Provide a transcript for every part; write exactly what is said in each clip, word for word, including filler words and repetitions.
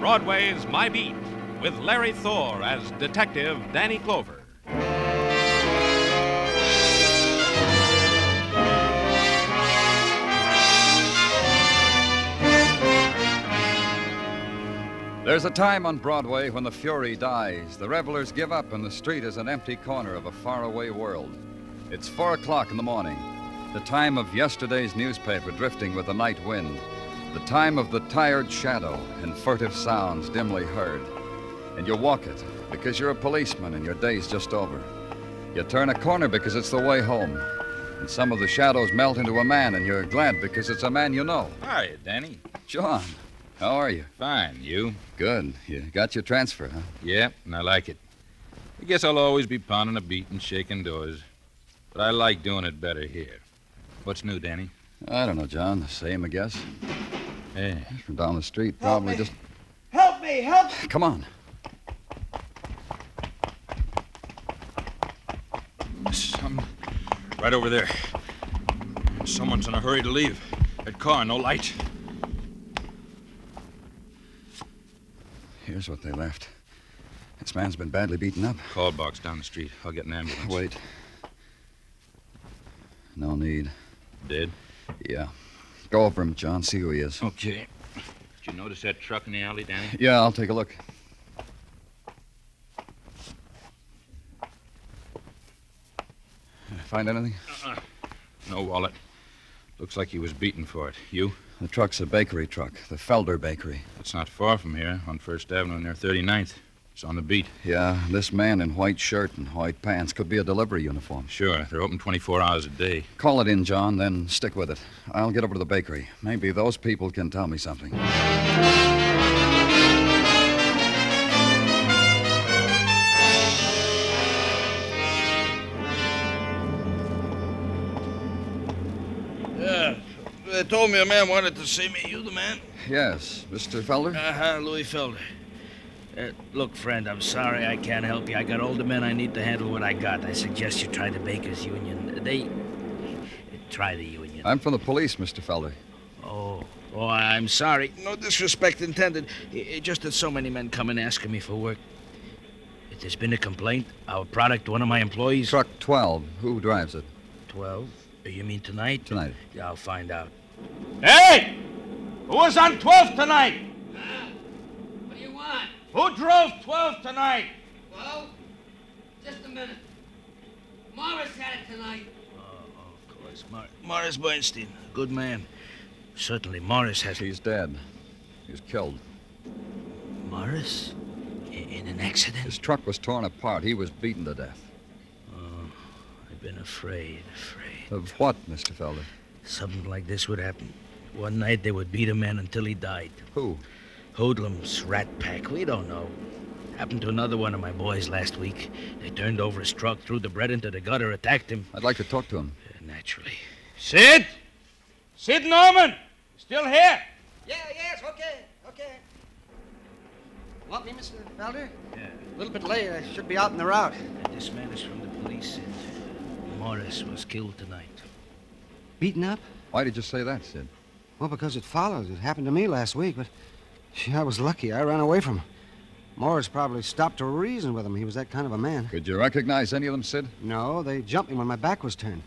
Broadway's My Beat, with Larry Thor as Detective Danny Clover. There's a time on Broadway when the fury dies, the revelers give up, and the street is an empty corner of a faraway world. It's four o'clock in the morning, the time of yesterday's newspaper drifting with the night wind, the time of the tired shadow and furtive sounds dimly heard. And you walk it because you're a policeman and your day's just over. You turn a corner because it's the way home. And some of the shadows melt into a man, and you're glad because it's a man you know. Hi, Danny. John, how are you? Fine, you? Good. You got your transfer, huh? Yeah, and I like it. I guess I'll always be pounding a beat and shaking doors. But I like doing it better here. What's new, Danny? I don't know, John. The same, I guess. Yeah. From down the street, probably. Help me. Just... Help me! Help me! Come on. Some... Right over there. Someone's in a hurry to leave. That car, no light. Here's what they left. This man's been badly beaten up. Call box down the street. I'll get an ambulance. Wait. No need. Dead? Yeah. Go over him, John. See who he is. Okay. Did you notice that truck in the alley, Danny? Yeah, I'll take a look. Find anything? Uh-uh. No wallet. Looks like he was beaten for it. You? The truck's a bakery truck, the Felder Bakery. It's not far from here, on First Avenue near thirty-ninth. It's on the beat. Yeah, this man in white shirt and white pants could be a delivery uniform. Sure, they're open twenty-four hours a day. Call it in, John, then stick with it. I'll get over to the bakery. Maybe those people can tell me something. Yeah, they told me a man wanted to see me. You the man? Yes, Mister Felder? Uh-huh, Louis Felder. Uh, look, friend, I'm sorry I can't help you. I got older men I need to handle what I got. I suggest you try the Baker's Union. They... Try the union. I'm from the police, Mister Felder. Oh. Oh, I'm sorry. No disrespect intended. It, just that so many men come in asking me for work. If there's been a complaint, our product, one of my employees... Truck twelve. Who drives it? twelve? You mean tonight? Tonight. Yeah, I'll find out. Hey! Who was on twelve tonight? Huh? What do you want? Who drove twelve tonight? Well, just a minute. Morris had it tonight. Oh, oh of course. Mar- Morris Bernstein, a good man. Certainly Morris has... He's dead. He was killed. Morris? In an accident? His truck was torn apart. He was beaten to death. Oh, I've been afraid, afraid. Of what, Mister Felder? Something like this would happen. One night they would beat a man until he died. Who? Hoodlums, rat pack, we don't know. Happened to another one of my boys last week. They turned over his truck, threw the bread into the gutter, attacked him. I'd like to talk to him. Uh, naturally. Sid! Sid Norman! Still here? Yeah, yes, okay, okay. Want me, Mister Felder? Yeah. A little bit late, I should be out in the route. And this man is from the police, Sid. Morris was killed tonight. Beaten up? Why did you say that, Sid? Well, because it follows. It happened to me last week, but... I was lucky. I ran away from him. Morris probably stopped to reason with him. He was that kind of a man. Could you recognize any of them, Sid? No, they jumped me when my back was turned.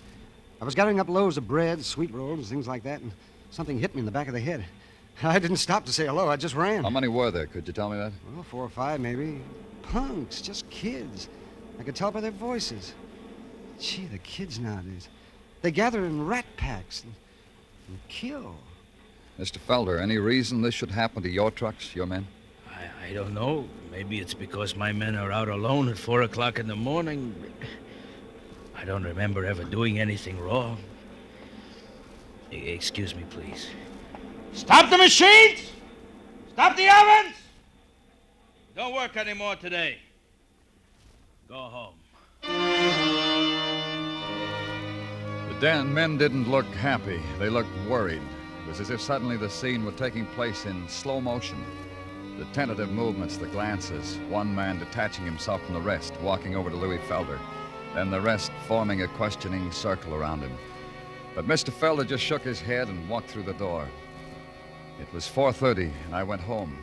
I was gathering up loaves of bread, sweet rolls, things like that, and something hit me in the back of the head. I didn't stop to say hello. I just ran. How many were there? Could you tell me that? Well, four or five, maybe. Punks, just kids. I could tell by their voices. Gee, the kids nowadays. They gather in rat packs and, and kill. Mister Felder, any reason this should happen to your trucks, your men? I, I don't know. Maybe it's because my men are out alone at four o'clock in the morning. I don't remember ever doing anything wrong. Excuse me, please. Stop the machines! Stop the ovens! Don't work anymore today. Go home. The den men didn't look happy. They looked worried. It was as if suddenly the scene were taking place in slow motion. The tentative movements, the glances, one man detaching himself from the rest, walking over to Louis Felder, then the rest forming a questioning circle around him. But Mister Felder just shook his head and walked through the door. It was four thirty, and I went home.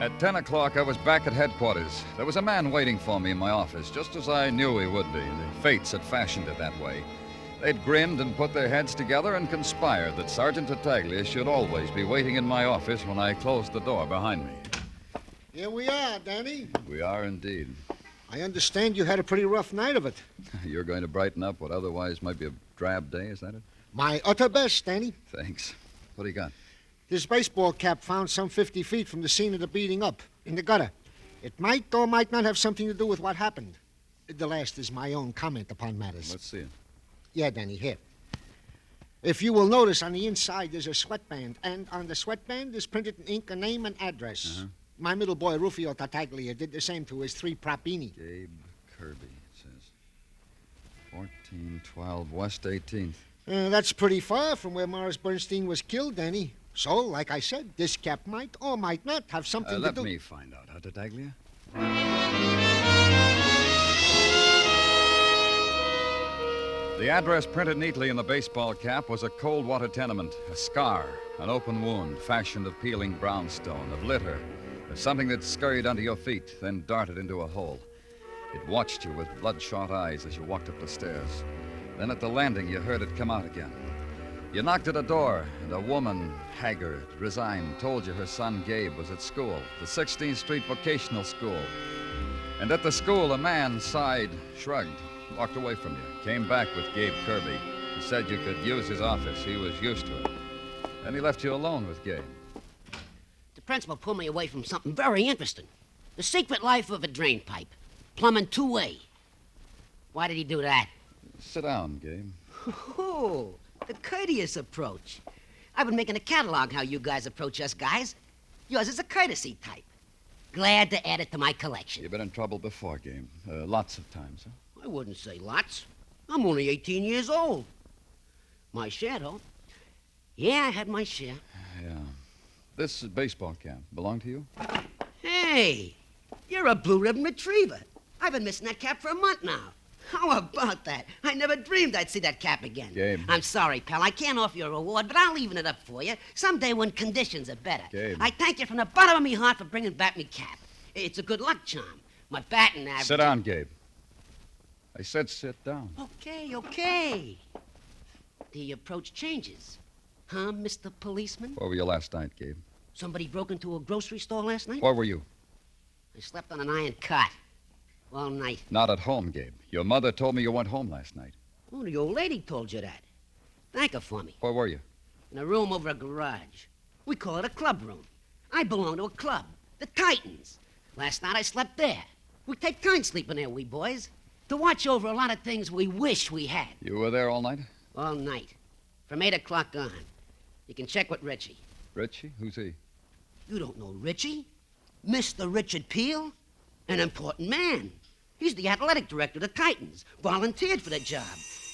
At ten o'clock, I was back at headquarters. There was a man waiting for me in my office, just as I knew he would be. The fates had fashioned it that way. They'd grinned and put their heads together and conspired that Sergeant Tartaglia should always be waiting in my office when I closed the door behind me. Here we are, Danny. We are indeed. I understand you had a pretty rough night of it. You're going to brighten up what otherwise might be a drab day, is that it? My utter best, Danny. Thanks. What do you got? This baseball cap found some fifty feet from the scene of the beating up, in the gutter. It might or might not have something to do with what happened. The last is my own comment upon matters. Let's see it. Yeah, Danny, here. If you will notice, on the inside there's a sweatband, and on the sweatband is printed in ink a name and address. Uh-huh. My middle boy, Rufio Tartaglia, did the same to his three propini. Gabe Kirby, it says. fourteen twelve West eighteenth. Uh, that's pretty far from where Morris Bernstein was killed, Danny. So, like I said, this cap might or might not have something uh, to do... Let me find out, huh, Tartaglia? The address printed neatly in the baseball cap was a cold water tenement, a scar, an open wound fashioned of peeling brownstone, of litter, of something that scurried under your feet, then darted into a hole. It watched you with bloodshot eyes as you walked up the stairs. Then at the landing, you heard it come out again. You knocked at a door, and a woman, haggard, resigned, told you her son Gabe was at school, the sixteenth Street Vocational School. And at the school, a man sighed, shrugged, walked away from you, came back with Gabe Kirby, and said you could use his office. He was used to it. Then he left you alone with Gabe. The principal pulled me away from something very interesting. The secret life of a drain pipe, plumbing two-way. Why did he do that? Sit down, Gabe. Oh, the courteous approach. I've been making a catalog how you guys approach us guys. Yours is a courtesy type. Glad to add it to my collection. You've been in trouble before, Gabe. Uh, lots of times, huh? I wouldn't say lots. I'm only eighteen years old. My share, though. Yeah, I had my share. Yeah. This baseball cap belonged to you? Hey, you're a blue ribbon retriever. I've been missing that cap for a month now. How about that? I never dreamed I'd see that cap again. Gabe. I'm sorry, pal. I can't offer you a reward, but I'll even it up for you someday when conditions are better. Gabe. I thank you from the bottom of my heart for bringing back me cap. It's a good luck charm. My batting average... Sit down, Gabe. I said sit down. Okay, okay. The approach changes. Huh, Mister Policeman? Where were you last night, Gabe? Somebody broke into a grocery store last night? Where were you? I slept on an iron cot all night. Not at home, Gabe. Your mother told me you went home last night. Oh, the old lady told you that. Thank her for me. Where were you? In a room over a garage. We call it a club room. I belong to a club, the Titans. Last night I slept there. We take turns sleeping there, we boys. To watch over a lot of things we wish we had. You were there all night? All night. From eight o'clock on. You can check with Richie. Richie? Who's he? You don't know Richie? Mister Richard Peel? An important man. He's the athletic director of the Titans. Volunteered for the job.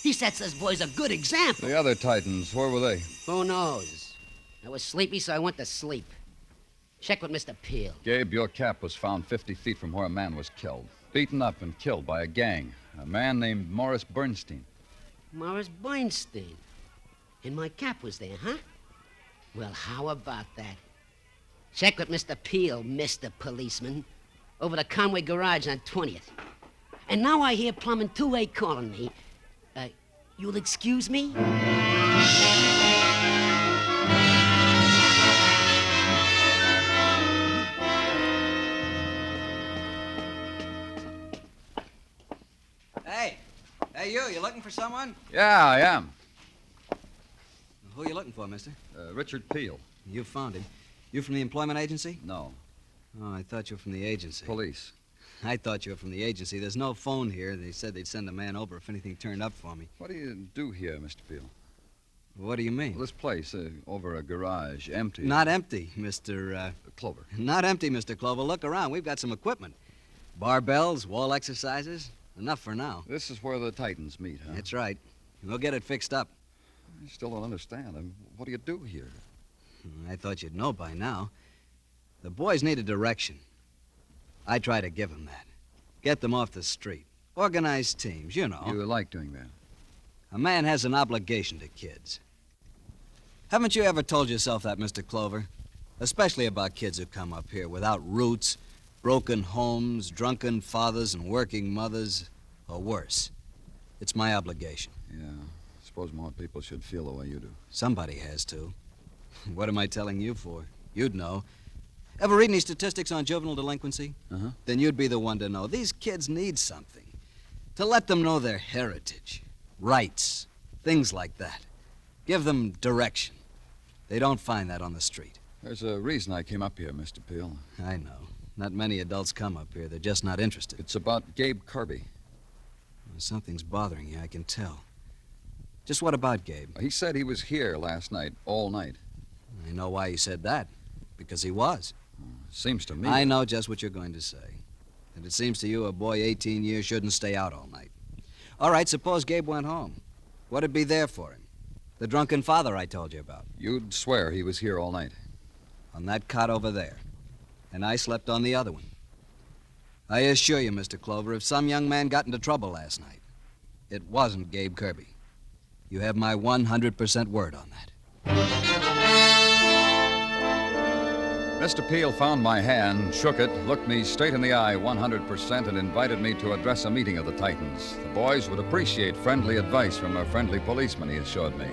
He sets us boys a good example. The other Titans, where were they? Who knows? I was sleepy, so I went to sleep. Check with Mister Peel. Gabe, your cap was found fifty feet from where a man was killed. Beaten up and killed by a gang. A man named Morris Bernstein. Morris Bernstein. And my cap was there, huh? Well, how about that? Check with Mister Peel, Mister Policeman. Over to Conway Garage on twentieth. And now I hear Plumbing two A calling me. Uh, you'll excuse me? Hey, you, you looking for someone? Yeah, I am. Who are you looking for, mister? Uh, Richard Peel. You found him. You from the employment agency? No. Oh, I thought you were from the agency. Police. I thought you were from the agency. There's no phone here. They said they'd send a man over if anything turned up for me. What do you do here, Mister Peel? What do you mean? Well, this place, uh, over a garage, empty. Not empty, Mister Uh, Clover. Not empty, Mister Clover. Look around. We've got some equipment. Barbells, wall exercises. Enough for now. This is where the Titans meet, huh? That's right. We'll get it fixed up. I still don't understand. I mean, what do you do here? I thought you'd know by now. The boys need a direction. I try to give them that. Get them off the street. Organize teams, you know. You like doing that? A man has an obligation to kids. Haven't you ever told yourself that, Mister Clover? Especially about kids who come up here without roots, broken homes, drunken fathers and working mothers, or worse. It's my obligation. Yeah, I suppose more people should feel the way you do. Somebody has to. What am I telling you for? You'd know. Ever read any statistics on juvenile delinquency? Uh-huh. Then you'd be the one to know. These kids need something. To let them know their heritage, rights, things like that. Give them direction. They don't find that on the street. There's a reason I came up here, Mister Peel. I know. Not many adults come up here. They're just not interested. It's about Gabe Kirby. Well, something's bothering you, I can tell. Just what about Gabe? He said he was here last night, all night. I know why he said that. Because he was. Seems to me... I know just what you're going to say. And it seems to you a boy eighteen years shouldn't stay out all night. All right, suppose Gabe went home. What'd be there for him? The drunken father I told you about. You'd swear he was here all night. On that cot over there. And I slept on the other one. I assure you, Mister Clover, if some young man got into trouble last night, it wasn't Gabe Kirby. You have my one hundred percent word on that. Mister Peel found my hand, shook it, looked me straight in the eye one hundred percent, and invited me to address a meeting of the Titans. The boys would appreciate friendly advice from a friendly policeman, he assured me.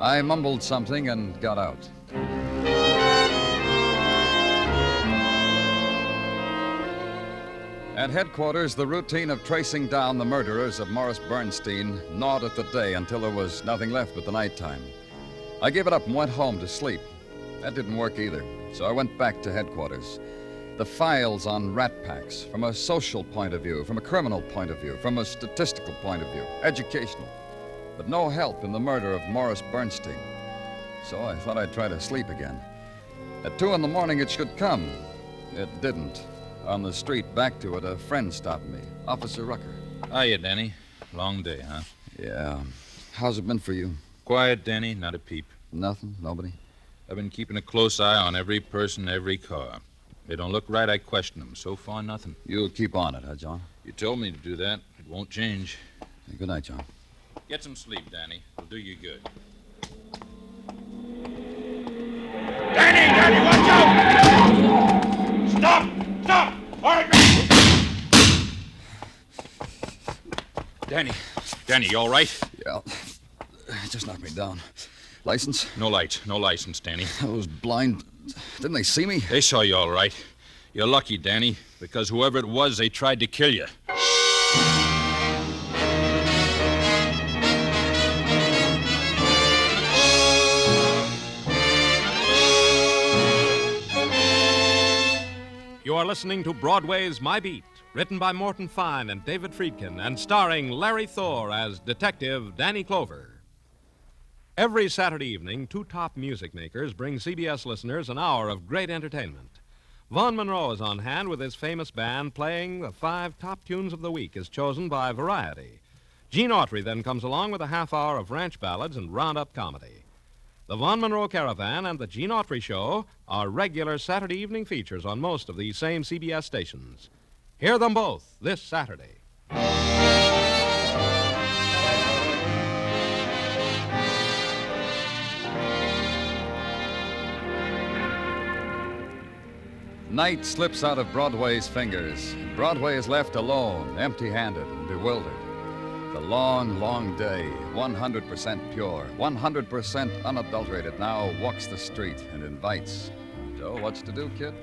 I mumbled something and got out. At headquarters, the routine of tracing down the murderers of Morris Bernstein gnawed at the day until there was nothing left but the nighttime. I gave it up and went home to sleep. That didn't work either. So I went back to headquarters. The files on rat packs, from a social point of view, from a criminal point of view, from a statistical point of view, educational. But no help in the murder of Morris Bernstein. So I thought I'd try to sleep again. At two in the morning, it should come. It didn't. On the street back to it, a friend stopped me, Officer Rucker. Hiya, Danny. Long day, huh? Yeah. How's it been for you? Quiet, Danny. Not a peep. Nothing? Nobody? I've been keeping a close eye on every person, every car. If they don't look right, I question them. So far, nothing. You'll keep on it, huh, John? You told me to do that. It won't change. Hey, good night, John. Get some sleep, Danny. It'll do you good. Danny! Danny, watch out! Stop! Stop! All right, man! Danny. Danny, you all right? Yeah. Just knocked me down. License? No lights. No license, Danny. Those blind... Didn't they see me? They saw you all right. You're lucky, Danny, because whoever it was, they tried to kill you. You are listening to Broadway's My Beat, written by Morton Fine and David Friedkin, and starring Larry Thor as Detective Danny Clover. Every Saturday evening, two top music makers bring C B S listeners an hour of great entertainment. Vaughn Monroe is on hand with his famous band playing the five top tunes of the week as chosen by Variety. Gene Autry then comes along with a half hour of ranch ballads and roundup comedy. The Vaughn Monroe Caravan and the Gene Autry Show are regular Saturday evening features on most of these same C B S stations. Hear them both this Saturday. Night slips out of Broadway's fingers. Broadway is left alone, empty-handed and bewildered. The long, long day, one hundred percent pure, one hundred percent unadulterated, now walks the street and invites. So, what's to do, kid?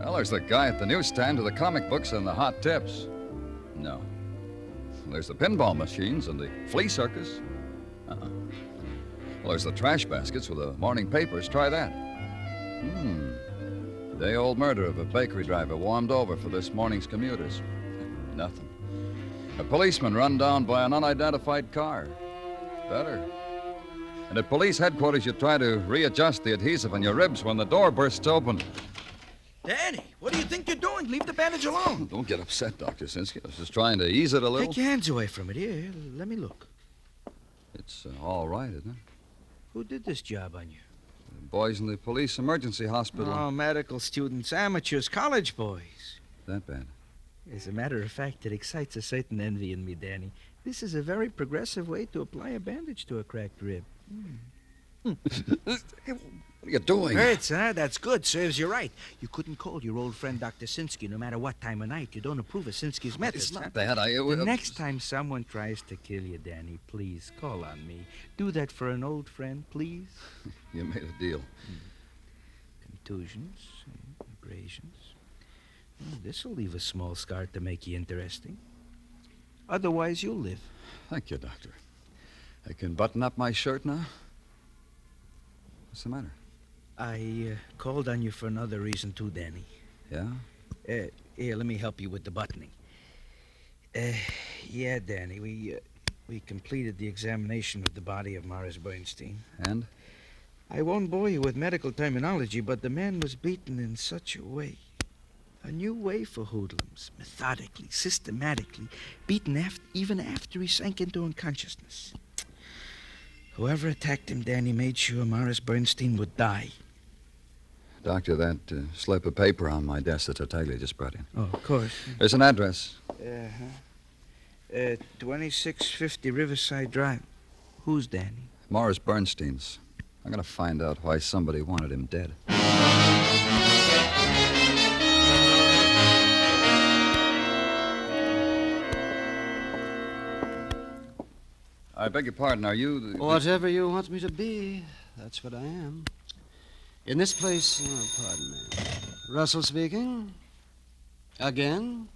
Well, there's the guy at the newsstand with the comic books and the hot tips. No. There's the pinball machines and the flea circus. Uh-uh. Well, there's the trash baskets with the morning papers. Try that. Hmm. The day-old murder of a bakery driver warmed over for this morning's commuters. Nothing. A policeman run down by an unidentified car. Better. And at police headquarters, you try to readjust the adhesive on your ribs when the door bursts open. Danny, what do you think you're doing? Leave the bandage alone. Don't get upset, Doctor Sinsky. I was just trying to ease it a little. Take your hands away from it. Here, here let me look. It's uh, all right, isn't it? Who did this job on you? The boys in the police emergency hospital. Oh, medical students, amateurs, college boys. That bad? As a matter of fact, it excites a certain envy in me, Danny. This is a very progressive way to apply a bandage to a cracked rib. Mm. Hey, what are you doing? Hurts, huh? That's good. Serves you right. You couldn't call your old friend Doctor Sinsky no matter what time of night. You don't approve of Sinsky's methods. It's not huh? that. I... Uh, the next time someone tries to kill you, Danny, please call on me. Do that for an old friend, please. You made a deal. Mm. Contusions, abrasions. Oh, this'll leave a small scar to make you interesting. Otherwise, you'll live. Thank you, Doctor. I can button up my shirt now. What's the matter? I uh, called on you for another reason, too, Danny. Yeah? Uh, here, let me help you with the buttoning. Uh, yeah, Danny, we uh, we completed the examination of the body of Morris Bernstein. And? I won't bore you with medical terminology, but the man was beaten in such a way. A new way for hoodlums, methodically, systematically, beaten after, even after he sank into unconsciousness. Whoever attacked him, Danny, made sure Morris Bernstein would die. Doctor, that uh, slip of paper on my desk that Tartaglia just brought in. Oh, of course. There's an address. Uh-huh. Uh, twenty-six fifty Riverside Drive. Who's Danny? Morris Bernstein's. I'm going to find out why somebody wanted him dead. I beg your pardon, are you... The... Whatever you want me to be, that's what I am. In this place... Oh, pardon me. Russell speaking. Again.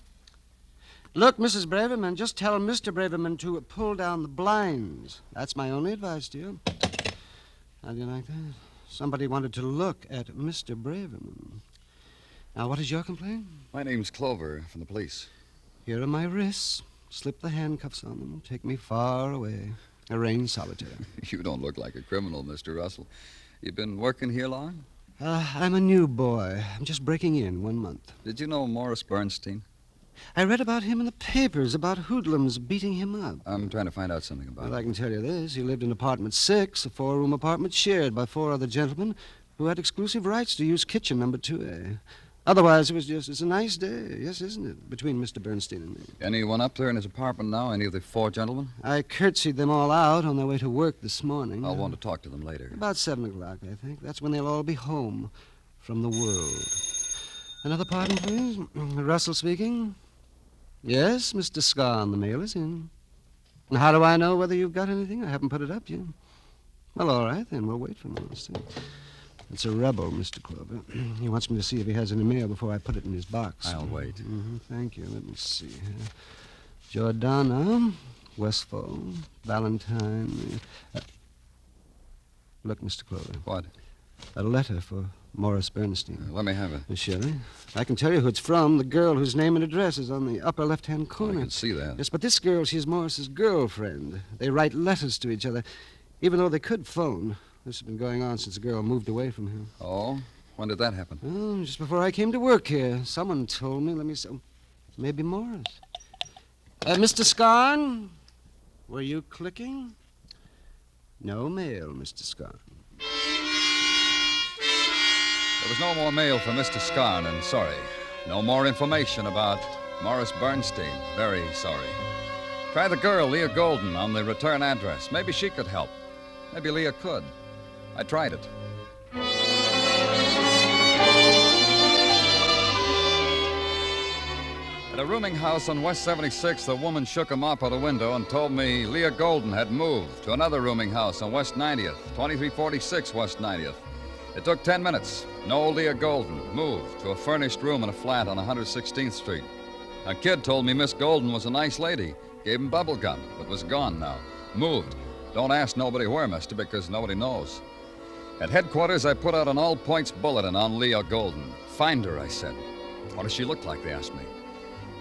Look, Missus Braverman, just tell Mister Braverman to pull down the blinds. That's my only advice to you. How do you like that? Somebody wanted to look at Mister Braverman. Now, what is your complaint? My name's Clover from the police. Here are my wrists. Slip the handcuffs on them. Take me far away. Arrange solitary. You don't look like a criminal, Mister Russell. You been working here long? Uh, I'm a new boy. I'm just breaking in one month. Did you know Morris Bernstein? I read about him in the papers, about hoodlums beating him up. I'm trying to find out something about him. Well, I can tell you this. He lived in apartment six, a four-room apartment shared by four other gentlemen who had exclusive rights to use kitchen number two A. Otherwise, it was just, it's a nice day, yes, isn't it, between Mister Bernstein and me. Anyone up there in his apartment now, any of the four gentlemen? I curtsied them all out on their way to work this morning. I'll uh, want to talk to them later. About seven o'clock, I think. That's when they'll all be home from the world. Another pardon, please? Russell speaking? Yes, Mister Scar on the mail is in. How do I know whether you've got anything? I haven't put it up yet. Well, all right, then. We'll wait for Morris. It's a rebel, Mister Clover. He wants me to see if he has any mail before I put it in his box. I'll wait. Mm-hmm, thank you. Let me see. Giordano, Westfall, Valentine. Uh, look, Mister Clover. What? A letter for Morris Bernstein. Uh, let me have it. Surely. I can tell you who it's from. The girl whose name and address is on the upper left-hand corner. Oh, I can see that. Yes, but this girl, she's Morris's girlfriend. They write letters to each other, even though they could phone. This has been going on since the girl moved away from him. Oh? When did that happen? Well, just before I came to work here. Someone told me. Let me see. Maybe Morris. Uh, Mister Scarn? Were you clicking? No mail, Mister Scarn. There was no more mail for Mister Scarn, and sorry. No more information about Morris Bernstein. Very sorry. Try the girl, Leah Golden, on the return address. Maybe she could help. Maybe Leah could. I tried it. At a rooming house on West seventy-sixth, a woman shook a mop out a window and told me Leah Golden had moved to another rooming house on West ninetieth, twenty-three forty-six West ninetieth. It took ten minutes. No Leah Golden moved to a furnished room in a flat on one hundred sixteenth Street. A kid told me Miss Golden was a nice lady. Gave him bubble gum, but was gone now. Moved. Don't ask nobody where, mister, because nobody knows. At headquarters, I put out an all-points bulletin on Leah Golden. Find her, I said. What does she look like, they asked me.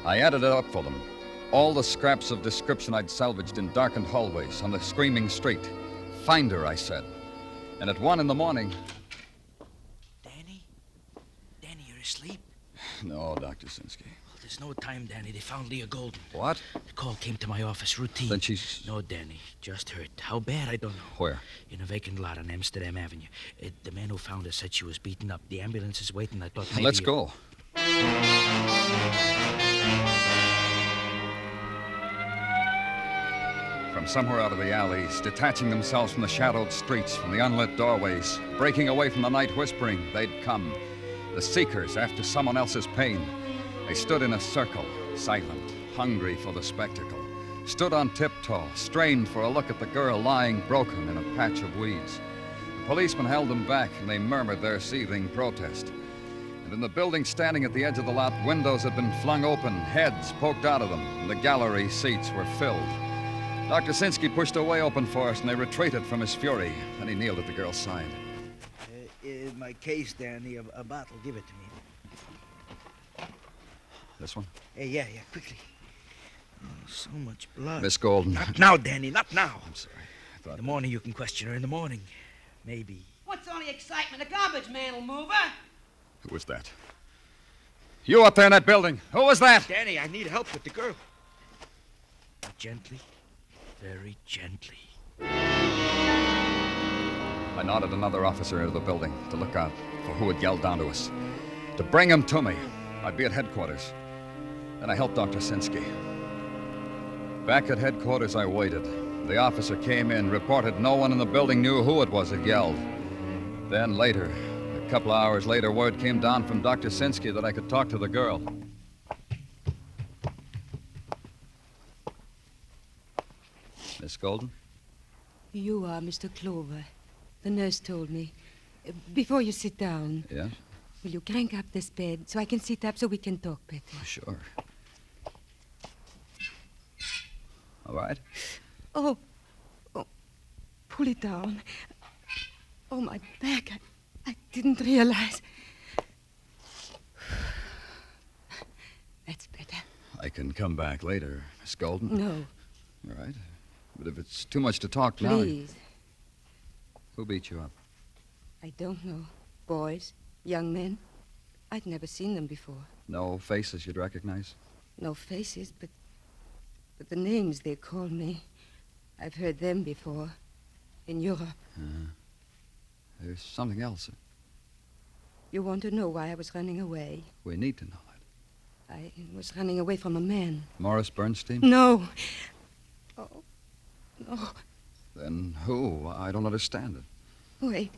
I added it up for them. All the scraps of description I'd salvaged in darkened hallways on the screaming street. Find her, I said. And at one in the morning... Danny? Danny, you're asleep? No, Doctor Sinsky. Well, there's no time, Danny. They found Leah Golden. What? The call came to my office, routine. Then she's... No, Danny, just hurt. How bad, I don't know. Where? In a vacant lot on Amsterdam Avenue. It, the man who found her said she was beaten up. The ambulance is waiting. I thought maybe... Let's go. From somewhere out of the alleys, detaching themselves from the shadowed streets, from the unlit doorways, breaking away from the night whispering, they'd come. The seekers after someone else's pain. They stood in a circle, silent, hungry for the spectacle. Stood on tiptoe, strained for a look at the girl lying broken in a patch of weeds. The policeman held them back, and they murmured their seething protest. And in the building standing at the edge of the lot, windows had been flung open, heads poked out of them, and the gallery seats were filled. Doctor Sinsky pushed a way open for us, and they retreated from his fury. Then he kneeled at the girl's side. Uh, in my case, Danny, a, a bottle. Give it to me. This one? Uh, yeah, yeah, quickly. Oh, so much blood. Miss Golden. Not now, Danny, not now. I'm sorry. I thought in the morning you can question her. In the morning, maybe. What's all the excitement? The garbage man will move her. Who was that? You up there in that building. Who was that? Danny, I need help with the girl. Gently. Very gently. I nodded another officer into the building to look out for who had yelled down to us. To bring him to me. I'd be at headquarters. Then I helped Doctor Sinsky. Back at headquarters, I waited. The officer came in, reported no one in the building knew who it was that yelled. Then later, a couple of hours later, word came down from Doctor Sinsky that I could talk to the girl. Miss Golden? You are Mister Clover. The nurse told me. Before you sit down... Yes? Will you crank up this bed so I can sit up so we can talk better? Sure. All right. Oh. oh. Pull it down. Oh, my back. I, I didn't realize. That's better. I can come back later, Miss Golden. No. All right. But if it's too much to talk now... Please. Who beat you up? I don't know. Boys? Young men? I'd never seen them before. No faces you'd recognize? No faces, but... But the names they call me. I've heard them before. In Europe. Uh-huh. There's something else. You want to know why I was running away? We need to know it. I was running away from a man. Morris Bernstein? No. Oh... No. Then who? I don't understand it. Wait.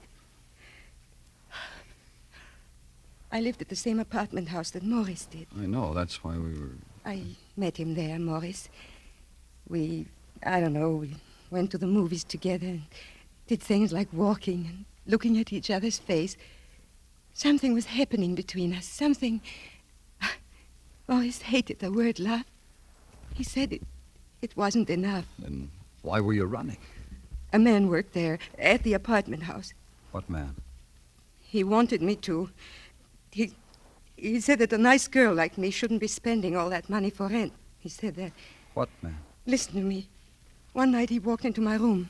I lived at the same apartment house that Morris did. I know. That's why we were... I met him there, Morris. We, I don't know, we went to the movies together and did things like walking and looking at each other's face. Something was happening between us. Something... Morris hated the word love. He said it, it wasn't enough. Then... Why were you running? A man worked there, at the apartment house. What man? He wanted me to. He, he said that a nice girl like me shouldn't be spending all that money for rent. He said that. What man? Listen to me. One night he walked into my room.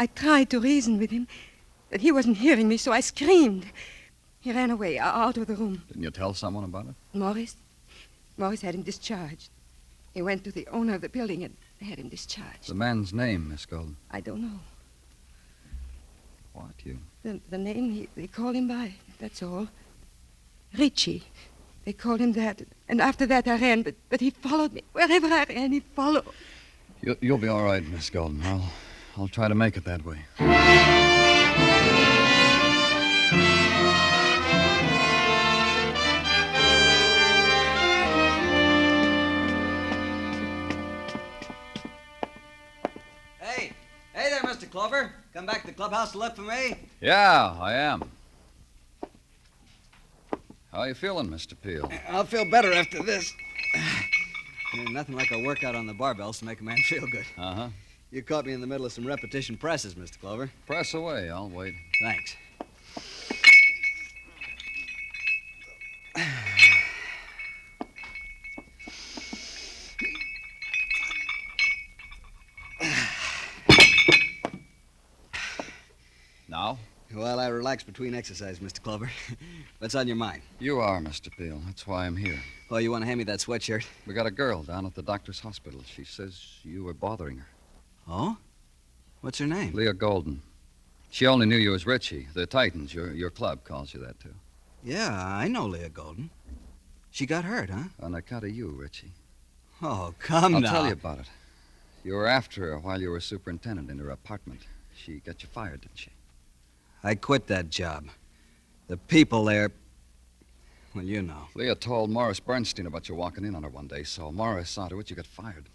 I tried to reason with him, but he wasn't hearing me, so I screamed. He ran away, out of the room. Didn't you tell someone about it? Morris? Morris had him discharged. He went to the owner of the building and... They had him discharged. The man's name, Miss Golden? I don't know. What, you? The, the name he, they call him by, that's all. Richie. They called him that. And after that I ran, but, but he followed me. Wherever I ran, he followed. You, you'll be all right, Miss Golden. I'll, I'll try to make it that way. Clover, come back to the clubhouse to look for me? Yeah, I am. How are you feeling, Mister Peel? I'll feel better after this. You know, nothing like a workout on the barbells to make a man feel good. Uh-huh. You caught me in the middle of some repetition presses, Mister Clover. Press away. I'll wait. Thanks. Well, I relax between exercise, Mister Clover. What's on your mind? You are, Mister Peel. That's why I'm here. Oh, you want to hand me that sweatshirt? We got a girl down at the doctor's hospital. She says you were bothering her. Oh? What's her name? Leah Golden. She only knew you as Richie. The Titans, your your club, calls you that, too. Yeah, I know Leah Golden. She got hurt, huh? On account of you, Richie. Oh, come I'll now. I'll tell you about it. You were after her while you were superintendent in her apartment. She got you fired, didn't she? I quit that job. The people there... Well, you know. Leah told Morris Bernstein about you walking in on her one day, so Morris saw to it you got fired.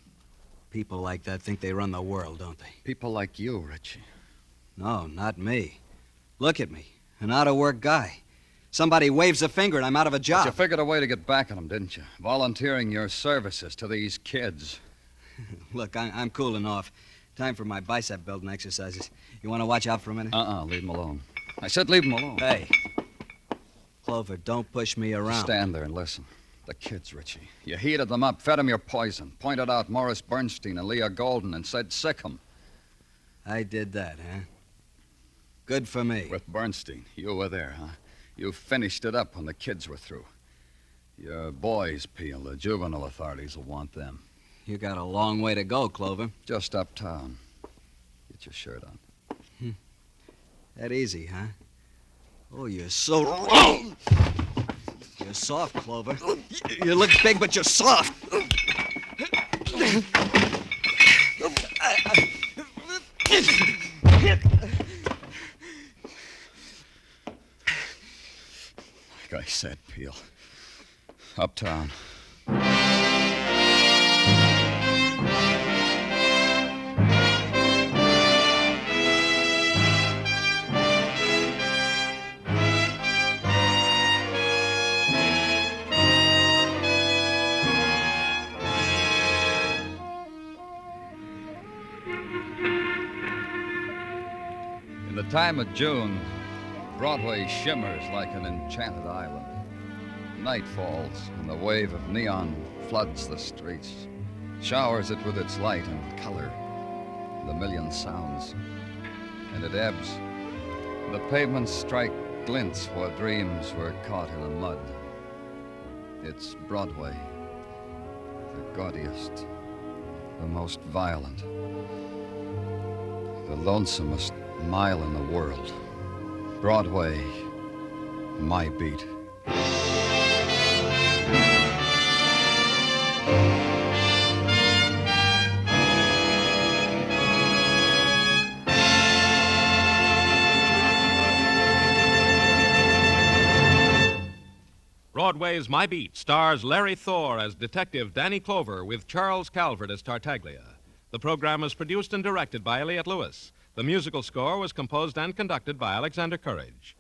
People like that think they run the world, don't they? People like you, Richie. No, not me. Look at me, an out-of-work guy. Somebody waves a finger and I'm out of a job. But you figured a way to get back at them, didn't you? Volunteering your services to these kids. Look, I, I'm cooling off. Time for my bicep building exercises. You want to watch out for a minute? Uh-uh, leave him alone. I said leave him alone. Hey, Clover, don't push me around. Stand there and listen. The kids, Richie. You heated them up, fed them your poison, pointed out Morris Bernstein and Leah Golden and said sick 'em. I did that, huh? Good for me. With Bernstein, you were there, huh? You finished it up when the kids were through. Your boys, Peel, the juvenile authorities will want them. You got a long way to go, Clover. Just uptown. Get your shirt on. Hmm. That easy, huh? Oh, you're so... You're soft, Clover. You look big, but you're soft. Like I said, Peel. Uptown. Time of June, Broadway shimmers like an enchanted island. Night falls, and the wave of neon floods the streets, showers it with its light and color, and a million sounds. And it ebbs. The pavements strike glints where dreams were caught in the mud. It's Broadway, the gaudiest, the most violent, the lonesomest mile in the world. Broadway, my beat. Broadway's My Beat stars Larry Thor as Detective Danny Clover with Charles Calvert as Tartaglia. The program was produced and directed by Elliot Lewis. The musical score was composed and conducted by Alexander Courage.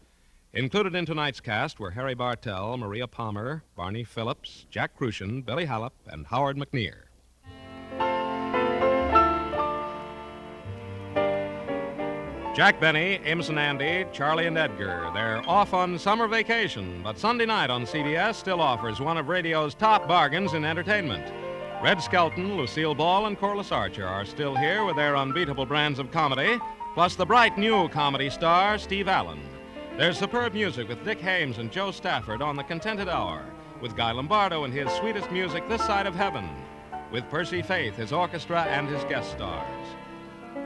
Included in tonight's cast were Harry Bartell, Maria Palmer, Barney Phillips, Jack Crucian, Billy Hallop, and Howard McNear. Jack Benny, Amos and Andy, Charlie and Edgar, they're off on summer vacation, but Sunday night on C B S still offers one of radio's top bargains in entertainment. Red Skelton, Lucille Ball, and Corliss Archer are still here with their unbeatable brands of comedy, plus the bright new comedy star, Steve Allen. There's superb music with Dick Haymes and Joe Stafford on The Contented Hour, with Guy Lombardo and his sweetest music this side of heaven, with Percy Faith, his orchestra, and his guest stars.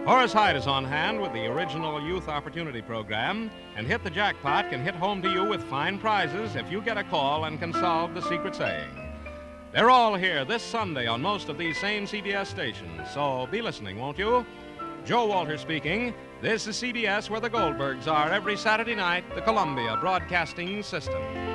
Horace Hyde is on hand with the original Youth Opportunity Program, and Hit the Jackpot can hit home to you with fine prizes if you get a call and can solve the secret saying. They're all here this Sunday on most of these same C B S stations, so be listening, won't you? Joe Walter speaking. This is C B S, where the Goldbergs are every Saturday night, the Columbia Broadcasting System.